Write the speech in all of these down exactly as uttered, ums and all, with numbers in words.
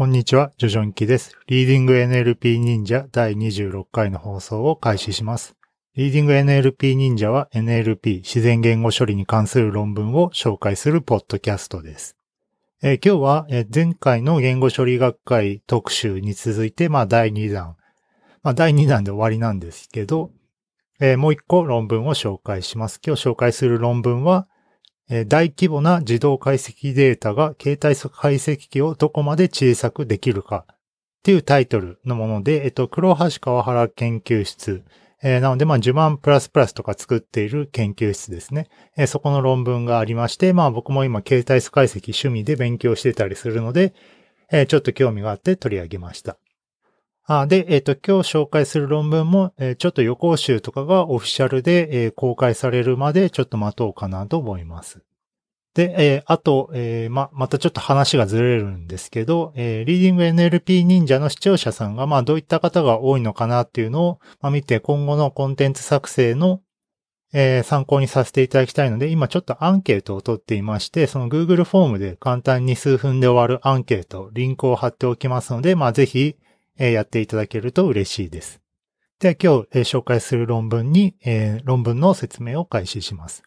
こんにちは、ジョジョンキです。リーディング エヌエルピー 忍者だいにじゅうろっかいの放送を開始します。リーディング エヌエルピー 忍者は エヌエルピー 自然言語処理に関する論文を紹介するポッドキャストです。えー、今日は前回の言語処理学会特集に続いて、まあだいにだん、まあだいにだんで終わりなんですけど、えー、もう一個論文を紹介します。今日紹介する論文は、大規模な自動解析データが携帯解析機をどこまで小さくできるかっていうタイトルのもので、えっと、黒橋川原研究室、えー、なので、まあ、ジュマンプラスプラスとか作っている研究室ですね。えー、そこの論文がありまして、まあ、僕も今、携帯解析趣味で勉強してたりするので、えー、ちょっと興味があって取り上げました。あで、えっと、今日紹介する論文も、えー、ちょっと予行集とかがオフィシャルで、えー、公開されるまでちょっと待とうかなと思います。で、えー、あと、えー、ま、またちょっと話がずれるんですけど、えー、リーディング エヌエルピー 忍者の視聴者さんが、まあ、どういった方が多いのかなっていうのを、まあ、見て、今後のコンテンツ作成の、えー、参考にさせていただきたいので、今ちょっとアンケートを取っていまして、その Google フォームで簡単に数分で終わるアンケート、リンクを貼っておきますので、まあ、ぜひ、やっていただけると嬉しいです。では今日紹介する論文に、論文の説明を開始します。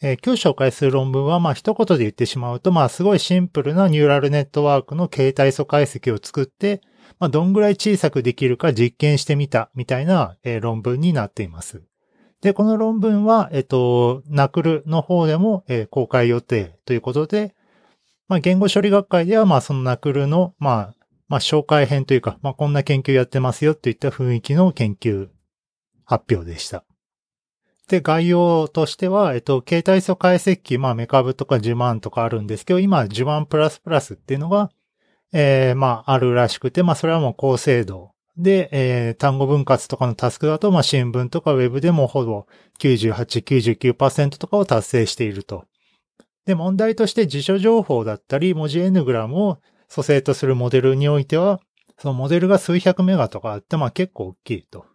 今日紹介する論文は、まあ一言で言ってしまうと、まあすごいシンプルなニューラルネットワークの形態素解析を作って、まあどんぐらい小さくできるか実験してみたみたいな論文になっています。で、この論文は、えっと、ナクル の方でも公開予定ということで、まあ言語処理学会では、まあその ナクル の、まあまあ、紹介編というか、まあ、こんな研究やってますよといった雰囲気の研究発表でした。で、概要としては、えっと、形態素解析機、まあ、メカブとかジュマンとかあるんですけど、今、ジュマンプラスプラスっていうのが、えー、まあ、あるらしくて、まあ、それはもう高精度で、えー、単語分割とかのタスクだと、まあ、新聞とかウェブでもほぼきゅうじゅうはち、きゅうじゅうきゅうパーセント とかを達成していると。で、問題として辞書情報だったり、文字エヌグラムを蘇生とするモデルにおいては、そのモデルが数百メガとかあって、まあ結構大きいと。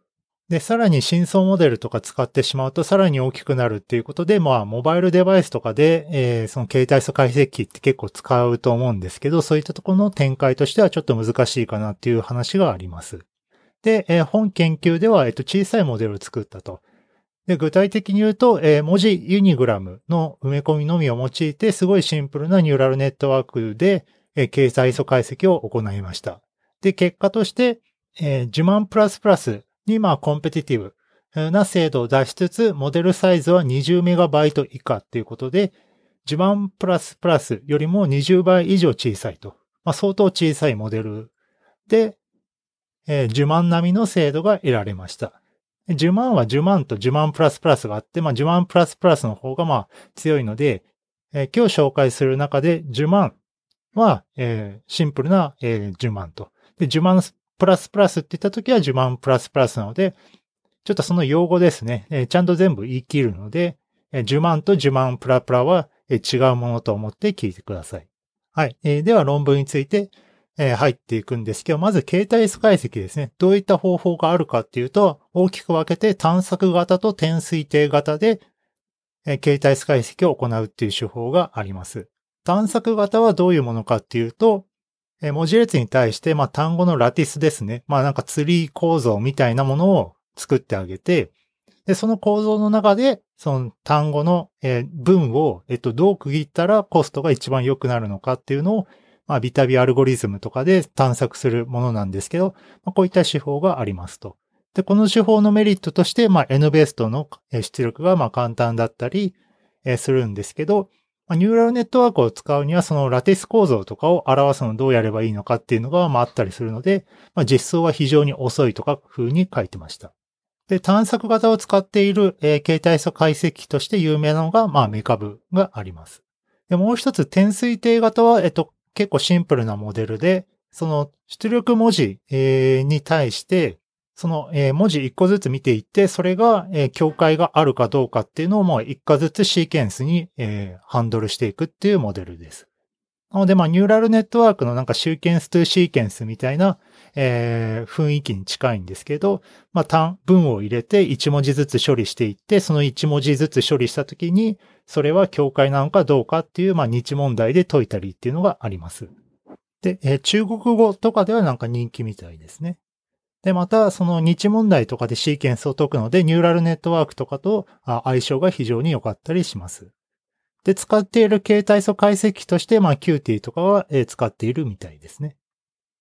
で、さらに深層モデルとか使ってしまうとさらに大きくなるっていうことで、まあモバイルデバイスとかで、えー、その形態素解析機って結構使うと思うんですけど、そういったところの展開としてはちょっと難しいかなっていう話があります。で、えー、本研究では、えっと、小さいモデルを作ったと。で、具体的に言うと、えー、文字ユニグラムの埋め込みのみを用いて、すごいシンプルなニューラルネットワークで、形態素解析を行いました。で、結果として、えー、ジュマンプラスプラスに、まあ、コンペティティブな精度を出しつつ、モデルサイズはにじゅうメガバイト以下ということで、ジュマンプラスプラスよりもにじゅうばい以上小さいと。まあ、相当小さいモデルで、えー、ジュマン並みの精度が得られました。ジュマンはジュマンとジュマンプラスプラスがあって、まあ、ジュマンプラスプラスの方が、まあ、強いので、えー、今日紹介する中で、ジュマンは、えー、シンプルな、えー、ジュマンと。で、ジュマンプラスプラスって言ったときはジュマンプラスプラスなので、ちょっとその用語ですね、えー、ちゃんと全部言い切るので、えー、ジュマンとジュマンプラプラは、えー、違うものと思って聞いてください。はい。えー、では論文について、えー、入っていくんですけど、まず形態素解析ですね。どういった方法があるかっていうと、大きく分けて探索型と点推定型で、えー、形態素解析を行うっていう手法があります。探索型はどういうものかっていうと、文字列に対して、まあ、単語のラティスですね。まあ、なんかツリー構造みたいなものを作ってあげて、で、その構造の中で、その単語の文を、えっと、どう区切ったらコストが一番良くなるのかっていうのを、まあ、ビタビアルゴリズムとかで探索するものなんですけど、まあ、こういった手法がありますと。で、この手法のメリットとして、まあ、N ベストの出力が、まあ、簡単だったりするんですけど、ニューラルネットワークを使うには、そのラティス構造とかを表すのをどうやればいいのかっていうのが、まあ、あったりするので、まあ、実装は非常に遅いとか風に書いてました。で、探索型を使っている、えー、形態素解析として有名なのが、まあ、メカブがあります。で、もう一つ、点推定型は、えっと、結構シンプルなモデルで、その出力文字、えー、に対して、その文字いっこずつ見ていって、それが境界があるかどうかっていうのをもういっこずつシーケンスにハンドルしていくっていうモデルです。なので、まあ、ニューラルネットワークのなんかシーケンストゥシーケンスみたいな雰囲気に近いんですけど、まあ、単文を入れていち文字ずつ処理していって、そのいち文字ずつ処理したときに、それは境界なのかどうかっていう、まあ、日問題で解いたりっていうのがあります。で、えー、中国語とかではなんか人気みたいですね。で、また、その日問題とかでシーケンスを解くので、ニューラルネットワークとかと相性が非常に良かったりします。で、使っている形態素解析として、まあ、KyTea とかは使っているみたいですね。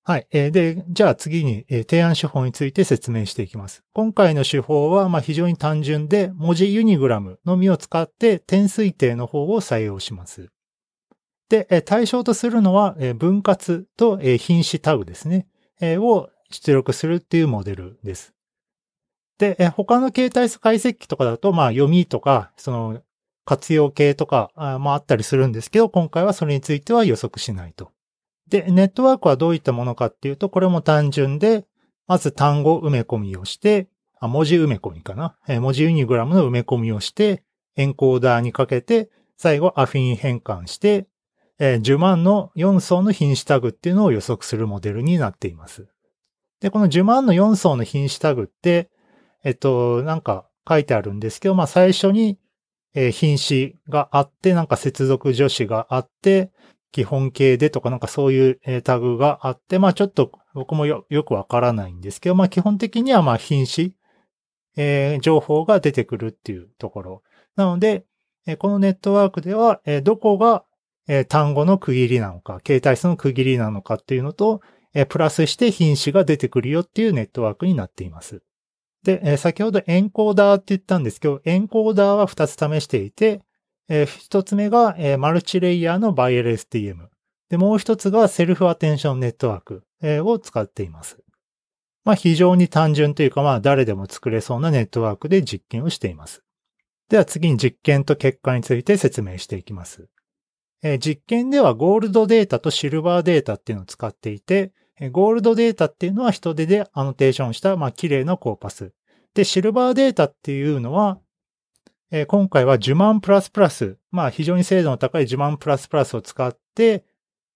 はい。で、じゃあ次に提案手法について説明していきます。今回の手法は、まあ、非常に単純で、文字ユニグラムのみを使って点推定の方を採用します。で、対象とするのは、分割と品詞タグですね。を出力するっていうモデルです。で、他の形態素解析とかだと、まあ、読みとか、その、活用系とか、まあ、あったりするんですけど、今回はそれについては予測しないと。で、ネットワークはどういったものかっていうと、これも単純で、まず単語埋め込みをして、あ、文字埋め込みかな。文字ユニグラムの埋め込みをして、エンコーダーにかけて、最後アフィン変換して、じゅうまんのよん層の品詞タグっていうのを予測するモデルになっています。で、このじゅうまんのよん層の品詞タグって、えっと、なんか書いてあるんですけど、まあ最初に品詞があって、なんか接続助詞があって、基本形でとかなんかそういうタグがあって、まあちょっと僕も よ, よくわからないんですけど、まあ基本的にはまあ品詞、えー、情報が出てくるっていうところ。なので、このネットワークでは、どこが単語の区切りなのか、形態素の区切りなのかっていうのと、プラスして品詞が出てくるよっていうネットワークになっています。で、先ほどエンコーダーって言ったんですけど、エンコーダーはふたつ試していて、ひとつめがマルチレイヤーの バイエルエスティーエム。で、もうひとつがセルフアテンションネットワークを使っています。まあ非常に単純というか、まあ誰でも作れそうなネットワークで実験をしています。では次に実験と結果について説明していきます。実験ではゴールドデータとシルバーデータっていうのを使っていて、ゴールドデータっていうのは人手でアノテーションした、まあ、綺麗なコーパス。で、シルバーデータっていうのは、えー、今回はじゅうまんプラスプラス、まあ、非常に精度の高いじゅうまんプラスプラスを使って、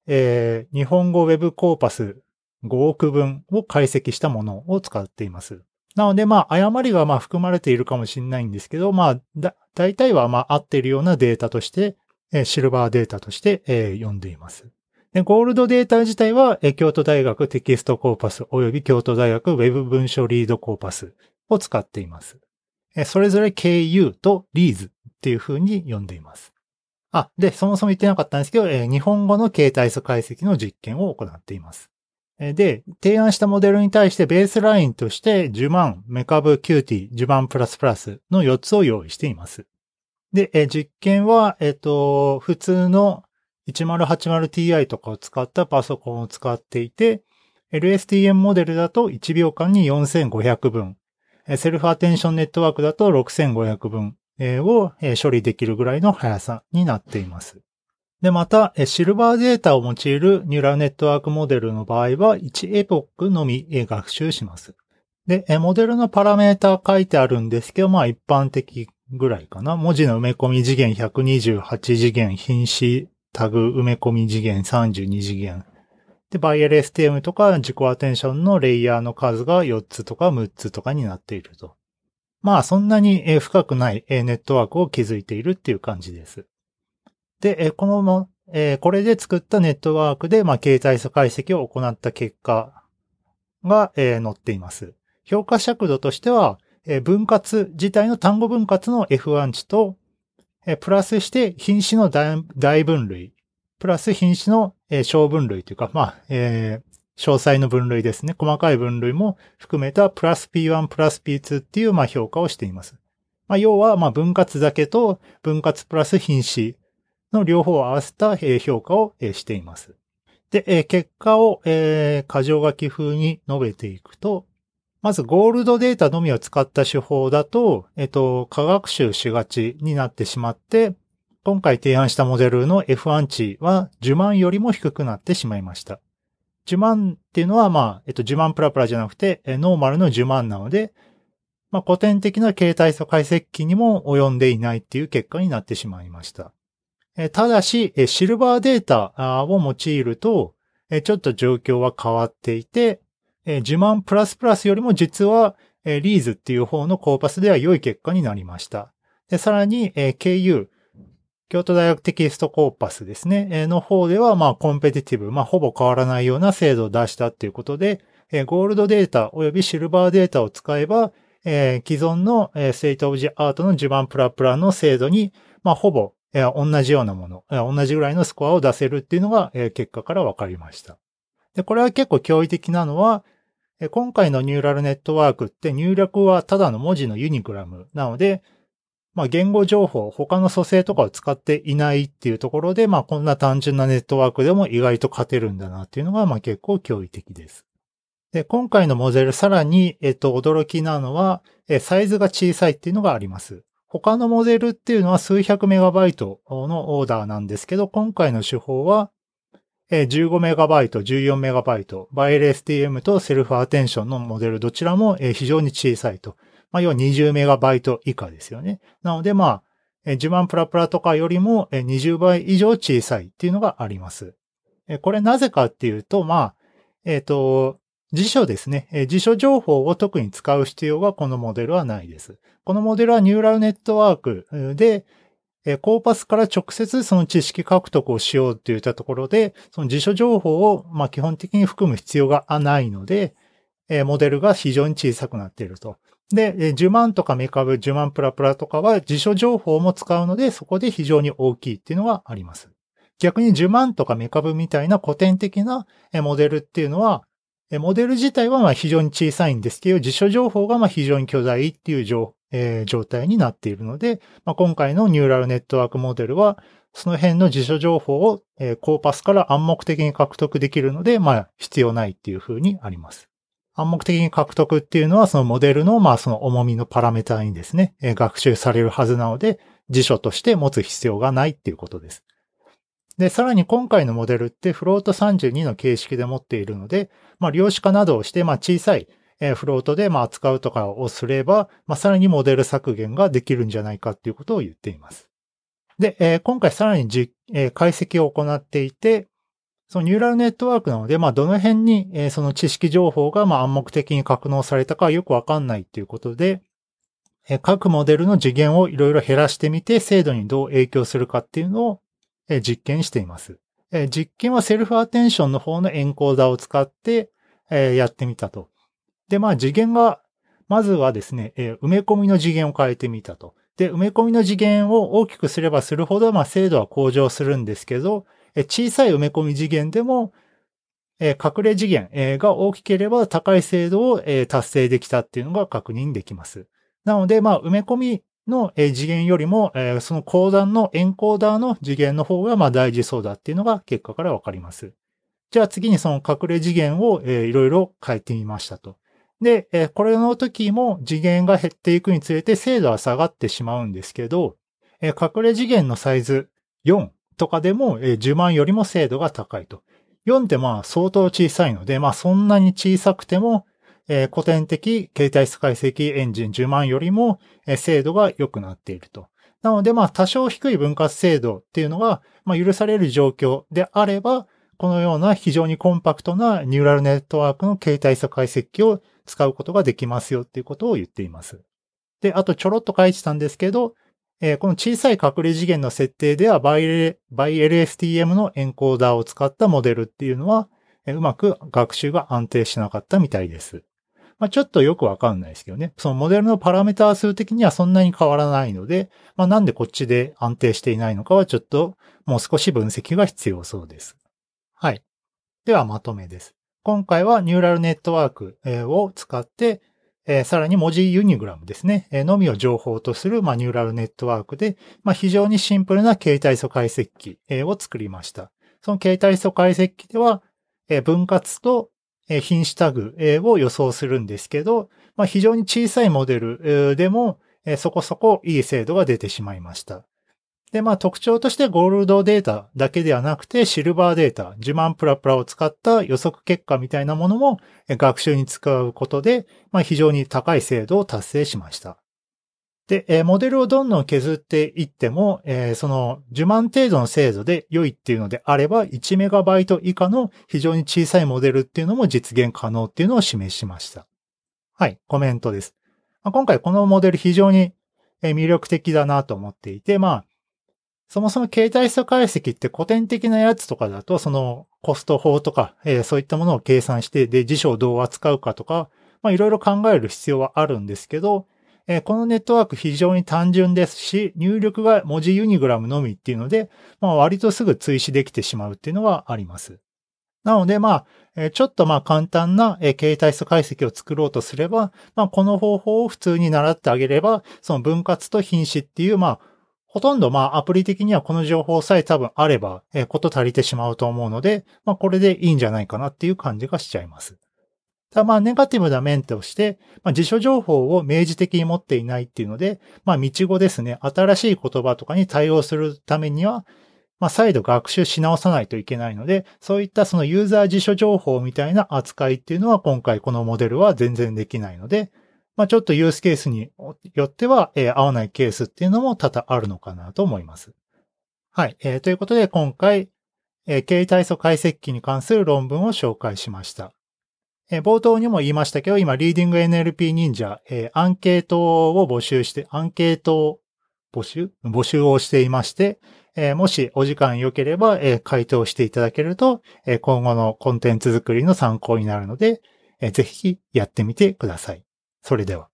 えー、日本語ウェブコーパスごおくぶんを解析したものを使っています。なので、まあ、誤りがまあ含まれているかもしれないんですけど、まあ、だ、大体はまあ合っているようなデータとして、えー、シルバーデータとして、えー、呼んでいます。で、ゴールドデータ自体は、京都大学テキストコーパス及び京都大学ウェブ文書リードコーパスを使っています。それぞれ ケーユー と リーズ っていう風に呼んでいます。あ、で、そもそも言ってなかったんですけど、日本語の形態素解析の実験を行っています。で、提案したモデルに対してベースラインとしてじゅうまん、メカブ、KyTea、じゅうまんプラスプラスのよっつを用意しています。で、実験は、えっと、普通のせんはちじゅうティーアイ とかを使ったパソコンを使っていて、エルエスティーエム モデルだといちびょうかんによんせんごひゃくぶん、セルフアテンションネットワークだとろくせんごひゃくぶんを処理できるぐらいの速さになっています。で、また、シルバーデータを用いるニューラルネットワークモデルの場合は、いちエポックのみ学習します。で、モデルのパラメータ書いてあるんですけど、まあ一般的ぐらいかな。文字の埋め込み次元ひゃくにじゅうはち次元、品詞、タグ埋め込み次元さんじゅうに次元。で、バイエルエスティーエム とか自己アテンションのレイヤーの数がよっつとかむっつとかになっていると。まあ、そんなに深くないネットワークを築いているっていう感じです。で、この、これで作ったネットワークで、まあ、形態素解析を行った結果が載っています。評価尺度としては、分割自体の単語分割の エフワン 値と、プラスして品詞の大分類、プラス品詞の小分類というか、まあ、えー、詳細の分類ですね。細かい分類も含めたプラス ピーワン、プラス ピーツー っていうまあ評価をしています。まあ、要はまあ分割だけと分割プラス品詞の両方を合わせた評価をしています。で、結果を箇条書き風に述べていくと、まずゴールドデータのみを使った手法だと、えっと、過学習しがちになってしまって、今回提案したモデルの エフワン 値はじゅうまんよりも低くなってしまいました。じゅうまんっていうのは、まあ、えっと、じゅうまんプラプラじゃなくて、ノーマルのじゅうまんなので、まあ、古典的な形態素解析機にも及んでいないっていう結果になってしまいました。ただし、シルバーデータを用いると、ちょっと状況は変わっていて、じゅうまんプラスプラスよりも実はリーズっていう方のコーパスでは良い結果になりました。でさらに ケーユー、京都大学テキストコーパスですね、の方では、まあ、コンペティティブ、まあ、ほぼ変わらないような精度を出したっていうことで、ゴールドデータ及びシルバーデータを使えば、既存のステートオブジアートのじゅうばんプラプラの精度に、まあ、ほぼ同じようなもの、同じぐらいのスコアを出せるっていうのが結果から分かりました。で、これは結構驚異的なのは、今回のニューラルネットワークって入力はただの文字のユニグラムなので、まあ言語情報、他の組成とかを使っていないっていうところで、まあこんな単純なネットワークでも意外と勝てるんだなっていうのが、まあ結構驚異的です。で、今回のモデルさらに、えっと、驚きなのは、サイズが小さいっていうのがあります。他のモデルっていうのは数百メガバイトのオーダーなんですけど、今回の手法は、じゅうごメガバイト、じゅうよんメガバイト、バイル エスティーエム とセルフアテンションのモデルどちらも非常に小さいと。まあ、要はにじゅうメガバイト以下ですよね。なので、まあ、じゅうばんプラプラとかよりもにじゅうばい以上小さいっていうのがあります。これなぜかっていうと、まあ、えっと、辞書ですね。辞書情報を特に使う必要はこのモデルはないです。このモデルはニューラルネットワークで、コーパスから直接その知識獲得をしようといったところで、その辞書情報をまあ基本的に含む必要がないので、モデルが非常に小さくなっていると。で、じゅうまんとかメカブ、じゅうまんプラプラとかは辞書情報も使うので、そこで非常に大きいっていうのがあります。逆にじゅうまんとかメカブみたいな古典的なモデルっていうのは、モデル自体はまあ非常に小さいんですけど、辞書情報がまあ非常に巨大っていう状況。えー、状態になっているので、まあ、今回のニューラルネットワークモデルは、その辺の辞書情報を、えー、コーパスから暗黙的に獲得できるので、まあ、必要ないっていう風にあります。暗黙的に獲得っていうのは、そのモデルの、まあ、その重みのパラメータにですね、えー、学習されるはずなので、辞書として持つ必要がないっていうことです。で、さらに今回のモデルってフロートさんじゅうにの形式で持っているので、まあ、量子化などをして、まあ、小さい、フロートでまあ扱うとかをすれば、まあ、さらにモデル削減ができるんじゃないかということを言っています。で、今回さらに解析を行っていて、そのニューラルネットワークなので、まあ、どの辺にその知識情報がまあ暗黙的に格納されたかよくわかんないということで、各モデルの次元をいろいろ減らしてみて、精度にどう影響するかっていうのを実験しています。実験はセルフアテンションの方のエンコーダーを使ってやってみたと。で、まあ次元が、まずはですね、えー、埋め込みの次元を変えてみたと。で、埋め込みの次元を大きくすればするほど、まあ精度は向上するんですけど、えー、小さい埋め込み次元でも、えー、隠れ次元、えー、が大きければ高い精度を、えー、達成できたっていうのが確認できます。なので、まあ埋め込みの、えー、次元よりも、えー、その後段のエンコーダーの次元の方が、まあ大事そうだっていうのが結果からわかります。じゃあ次にその隠れ次元を、えー、いろいろ変えてみましたと。で、これの時も次元が減っていくにつれて精度は下がってしまうんですけど、隠れ次元のサイズよんとかでもじゅうまんよりも精度が高いと。よんってまあ相当小さいので、まあそんなに小さくても古典的形態解析エンジンじゅうまんよりも精度が良くなっていると。なのでまあ多少低い分割精度っていうのが許される状況であれば、このような非常にコンパクトなニューラルネットワークの形態解析を使うことができますよっていうことを言っています。で、あとちょろっと書いてたんですけど、えー、この小さい隠れ次元の設定ではバイル エスティーエム のエンコーダーを使ったモデルっていうのは、えー、うまく学習が安定しなかったみたいです。まあ、ちょっとよくわかんないですけどね。そのモデルのパラメータ数的にはそんなに変わらないので、まあ、なんでこっちで安定していないのかはちょっともう少し分析が必要そうです。はい。ではまとめです。今回はニューラルネットワークを使って、さらに文字ユニグラムですね、のみを情報とするニューラルネットワークで、非常にシンプルな形態素解析機を作りました。その形態素解析機では、分割と品種タグを予想するんですけど、非常に小さいモデルでもそこそこいい精度が出てしまいました。で、まあ特徴としてゴールドデータだけではなくてシルバーデータ、じゅうまんプラプラを使った予測結果みたいなものも学習に使うことで、まあ非常に高い精度を達成しました。で、モデルをどんどん削っていっても、そのじゅうまん程度の精度で良いっていうのであれば、いちメガバイト以下の非常に小さいモデルっていうのも実現可能っていうのを示しました。はい、コメントです。今回このモデル非常に魅力的だなと思っていて、まあそもそも経済素解析って古典的なやつとかだと、そのコスト法とか、えー、そういったものを計算して、で、辞書をどう扱うかとか、まあいろいろ考える必要はあるんですけど、えー、このネットワーク非常に単純ですし、入力が文字ユニグラムのみっていうので、まあ割とすぐ追試できてしまうっていうのはあります。なのでまあ、ちょっとまあ簡単な形態素解析を作ろうとすれば、まあこの方法を普通に習ってあげれば、その分割と品詞っていうまあ、ほとんどまあアプリ的にはこの情報さえ多分あればこと足りてしまうと思うので、まあこれでいいんじゃないかなっていう感じがしちゃいます。ただまあネガティブな面として、まあ、辞書情報を明示的に持っていないっていうので、まあ道語ですね、新しい言葉とかに対応するためには、まあ再度学習し直さないといけないので、そういったそのユーザー辞書情報みたいな扱いっていうのは今回このモデルは全然できないので、まあちょっとユースケースによっては、えー、合わないケースっていうのも多々あるのかなと思います。はい。えー、ということで今回、えー、形態素解析機に関する論文を紹介しました。えー、冒頭にも言いましたけど、今、リーディング エヌエルピー 忍者、えー、アンケートを募集して、アンケート募集募集をしていまして、えー、もしお時間良ければ、えー、回答していただけると、えー、今後のコンテンツ作りの参考になるので、えー、ぜひやってみてください。それでは。